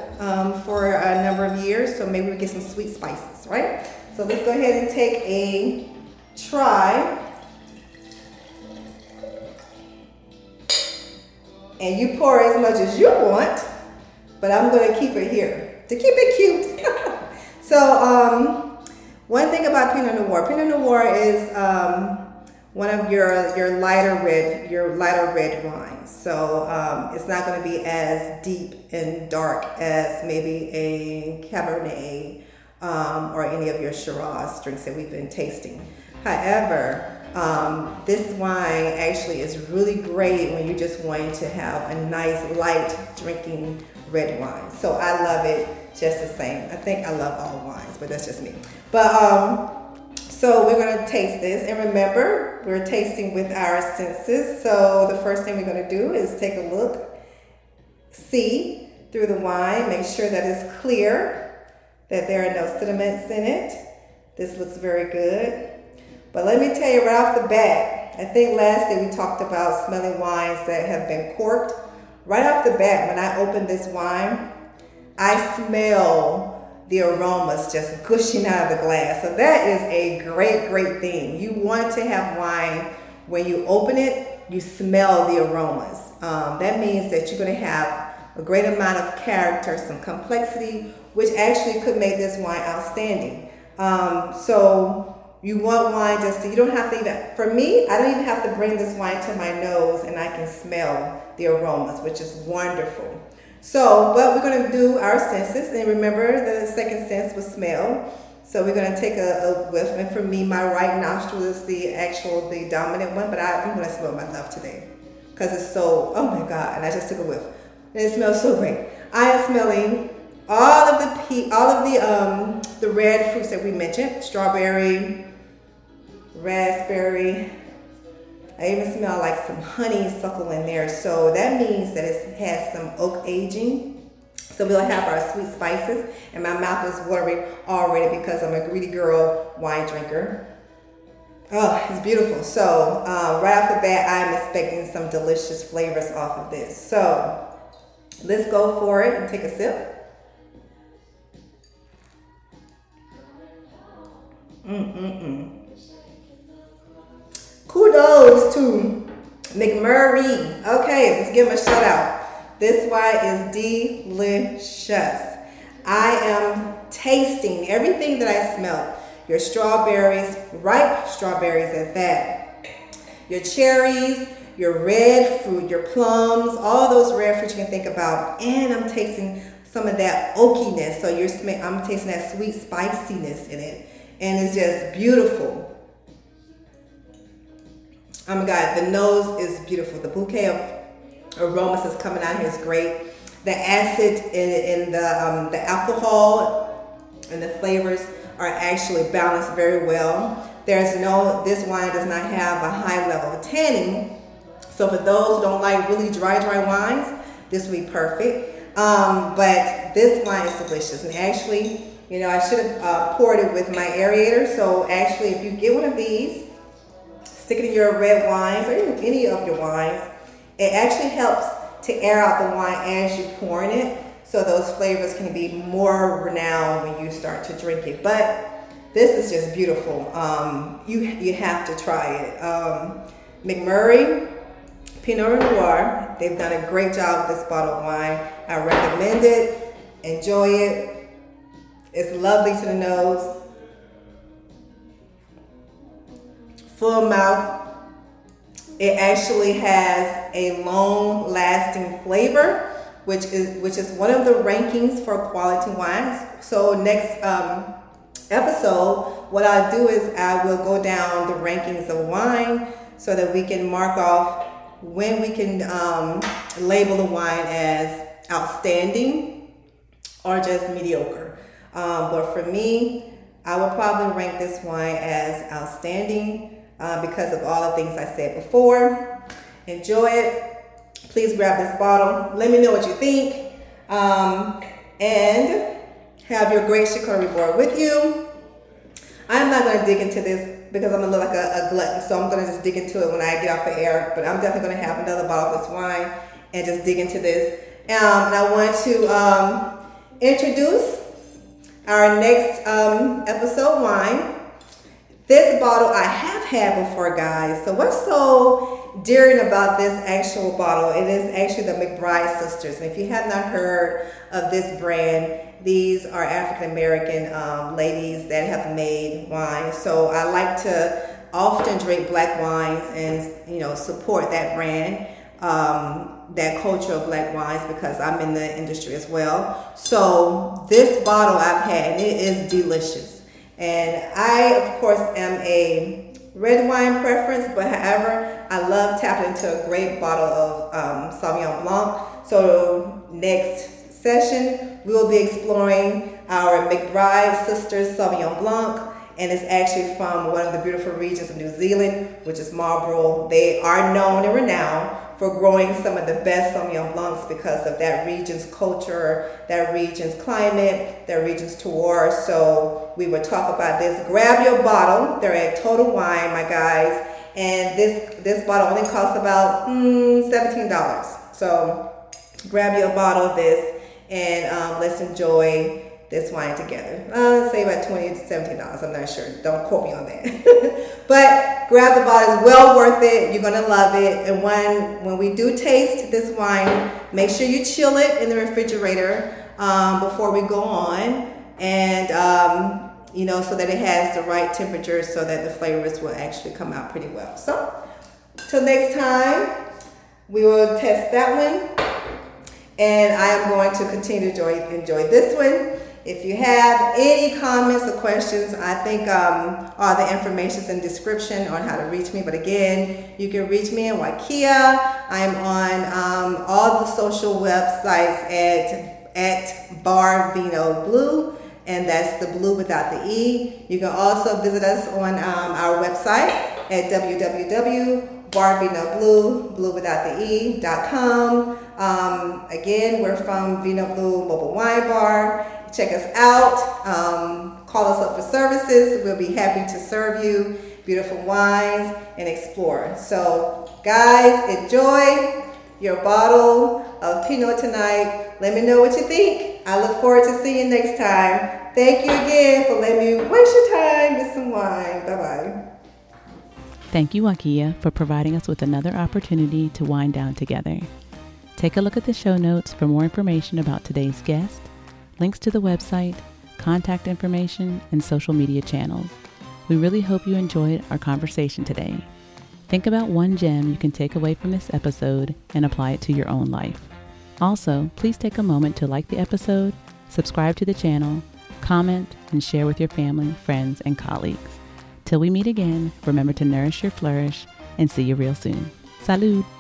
for a number of years, so maybe we get some sweet spices, right? So let's go ahead and take a try. And you pour as much as you want, but I'm gonna keep it here to keep it cute. So one thing about Pinot Noir is one of your lighter red wines. So it's not going to be as deep and dark as maybe a Cabernet or any of your Shiraz drinks that we've been tasting. However, this wine actually is really great when you're just wanting to have a nice, light drinking red wine. So I love it just the same. I think I love all wines, but that's just me. But so we're going to taste this. And remember, we're tasting with our senses. So the first thing we're going to do is take a look, see through the wine, make sure that it's clear, that there are no sediments in it. This looks very good. But let me tell you right off the bat, I think last day we talked about smelling wines that have been corked. Right off the bat, when I opened this wine, I smell the aromas just gushing out of the glass. So that is a great, great thing. You want to have wine, when you open it, you smell the aromas. That means that you're going to have a great amount of character, some complexity, which actually could make this wine outstanding. So you want wine just so you don't have to even, for me, I don't even have to bring this wine to my nose and I can smell the aromas, which is wonderful. So, but we're going to do our senses, and remember the second sense was smell. So we're going to take a whiff, and for me, my right nostril is the dominant one, but I'm going to smell my left today because it's so, oh my God, and I just took a whiff. And it smells so great. I am smelling all of the red fruits that we mentioned, strawberry, raspberry. I even smell like some honeysuckle in there. So that means that it has some oak aging. So we'll have our sweet spices. And my mouth is watering already because I'm a greedy girl wine drinker. Oh, it's beautiful. So right off the bat, I'm expecting some delicious flavors off of this. So let's go for it and take a sip. Kudos to McMurray. Okay, let's give him a shout out. This wine is delicious. I am tasting everything that I smell. Your strawberries, ripe strawberries at that. Your cherries, your red fruit, your plums, all those red fruits you can think about. And I'm tasting some of that oakiness. So I'm tasting that sweet spiciness in it. And it's just beautiful. Oh my God, the nose is beautiful. The bouquet of aromas that's coming out here is great. The acid and the alcohol and the flavors are actually balanced very well. This wine does not have a high level of tannin. So for those who don't like really dry wines, this would be perfect. But this wine is delicious. And actually, you know, I should have poured it with my aerator. So actually, if you get one of these, stick it in your red wines or even any of your wines. It actually helps to air out the wine as you're pouring it, so those flavors can be more renowned when you start to drink it. But this is just beautiful. You have to try it. McMurray, Pinot Noir, they've done a great job with this bottle of wine. I recommend it. Enjoy it. It's lovely to the nose. Full mouth. It actually has a long lasting flavor, which is one of the rankings for quality wines. So next episode, what I'll do is I will go down the rankings of wine so that we can mark off when we can label the wine as outstanding or just mediocre. But for me, I will probably rank this wine as outstanding. Because of all the things I said before. Enjoy it. Please grab this bottle. Let me know what you think. And have your great charcuterie board with you. I'm not going to dig into this because I'm going to look like a glutton. So I'm going to just dig into it when I get off the air. But I'm definitely going to have another bottle of this wine and just dig into this. And I want to introduce our next episode wine. This bottle I have had before, guys. So what's so daring about this actual bottle? It is actually the McBride Sisters. And if you have not heard of this brand, these are African-American ladies that have made wine. So I like to often drink black wines and, you know, support that brand, that culture of black wines, because I'm in the industry as well. So this bottle I've had, and it is delicious. And I, of course, am a red wine preference, but however, I love tapping into a great bottle of Sauvignon Blanc. So next session, we'll be exploring our McBride Sisters Sauvignon Blanc. And it's actually from one of the beautiful regions of New Zealand, which is Marlborough. They are known and renowned for growing some of the best Sauvignon Blancs because of that region's culture, that region's climate, that region's terroir. So we will talk about this. Grab your bottle. They're at Total Wine, my guys. And this bottle only costs about $17. So grab your bottle of this and let's enjoy this wine together. Say about $20 to $17. I'm not sure. Don't quote me on that. But grab the bottle. It's well worth it. You're gonna love it. And when we do taste this wine, make sure you chill it in the refrigerator before we go on, and you know, so that it has the right temperature, so that the flavors will actually come out pretty well. So, till next time, we will test that one, and I am going to continue to enjoy this one. If you have any comments or questions, I think all the information is in the description on how to reach me. But again, you can reach me at Waikia. I'm on all the social websites at Bar Vino Blue, and that's the blue without the E. You can also visit us on our website at www.barvinoblue.com. Again, we're from Vino Blue Mobile Wine Bar. Check us out. Call us up for services. We'll be happy to serve you beautiful wines and explore. So, guys, enjoy your bottle of Pinot tonight. Let me know what you think. I look forward to seeing you next time. Thank you again for letting me waste your time with some wine. Bye-bye. Thank you, Waikia, for providing us with another opportunity to wind down together. Take a look at the show notes for more information about today's guest, links to the website, contact information, and social media channels. We really hope you enjoyed our conversation today. Think about one gem you can take away from this episode and apply it to your own life. Also, please take a moment to like the episode, subscribe to the channel, comment, and share with your family, friends, and colleagues. Till we meet again, remember to nourish your flourish and see you real soon. Salud!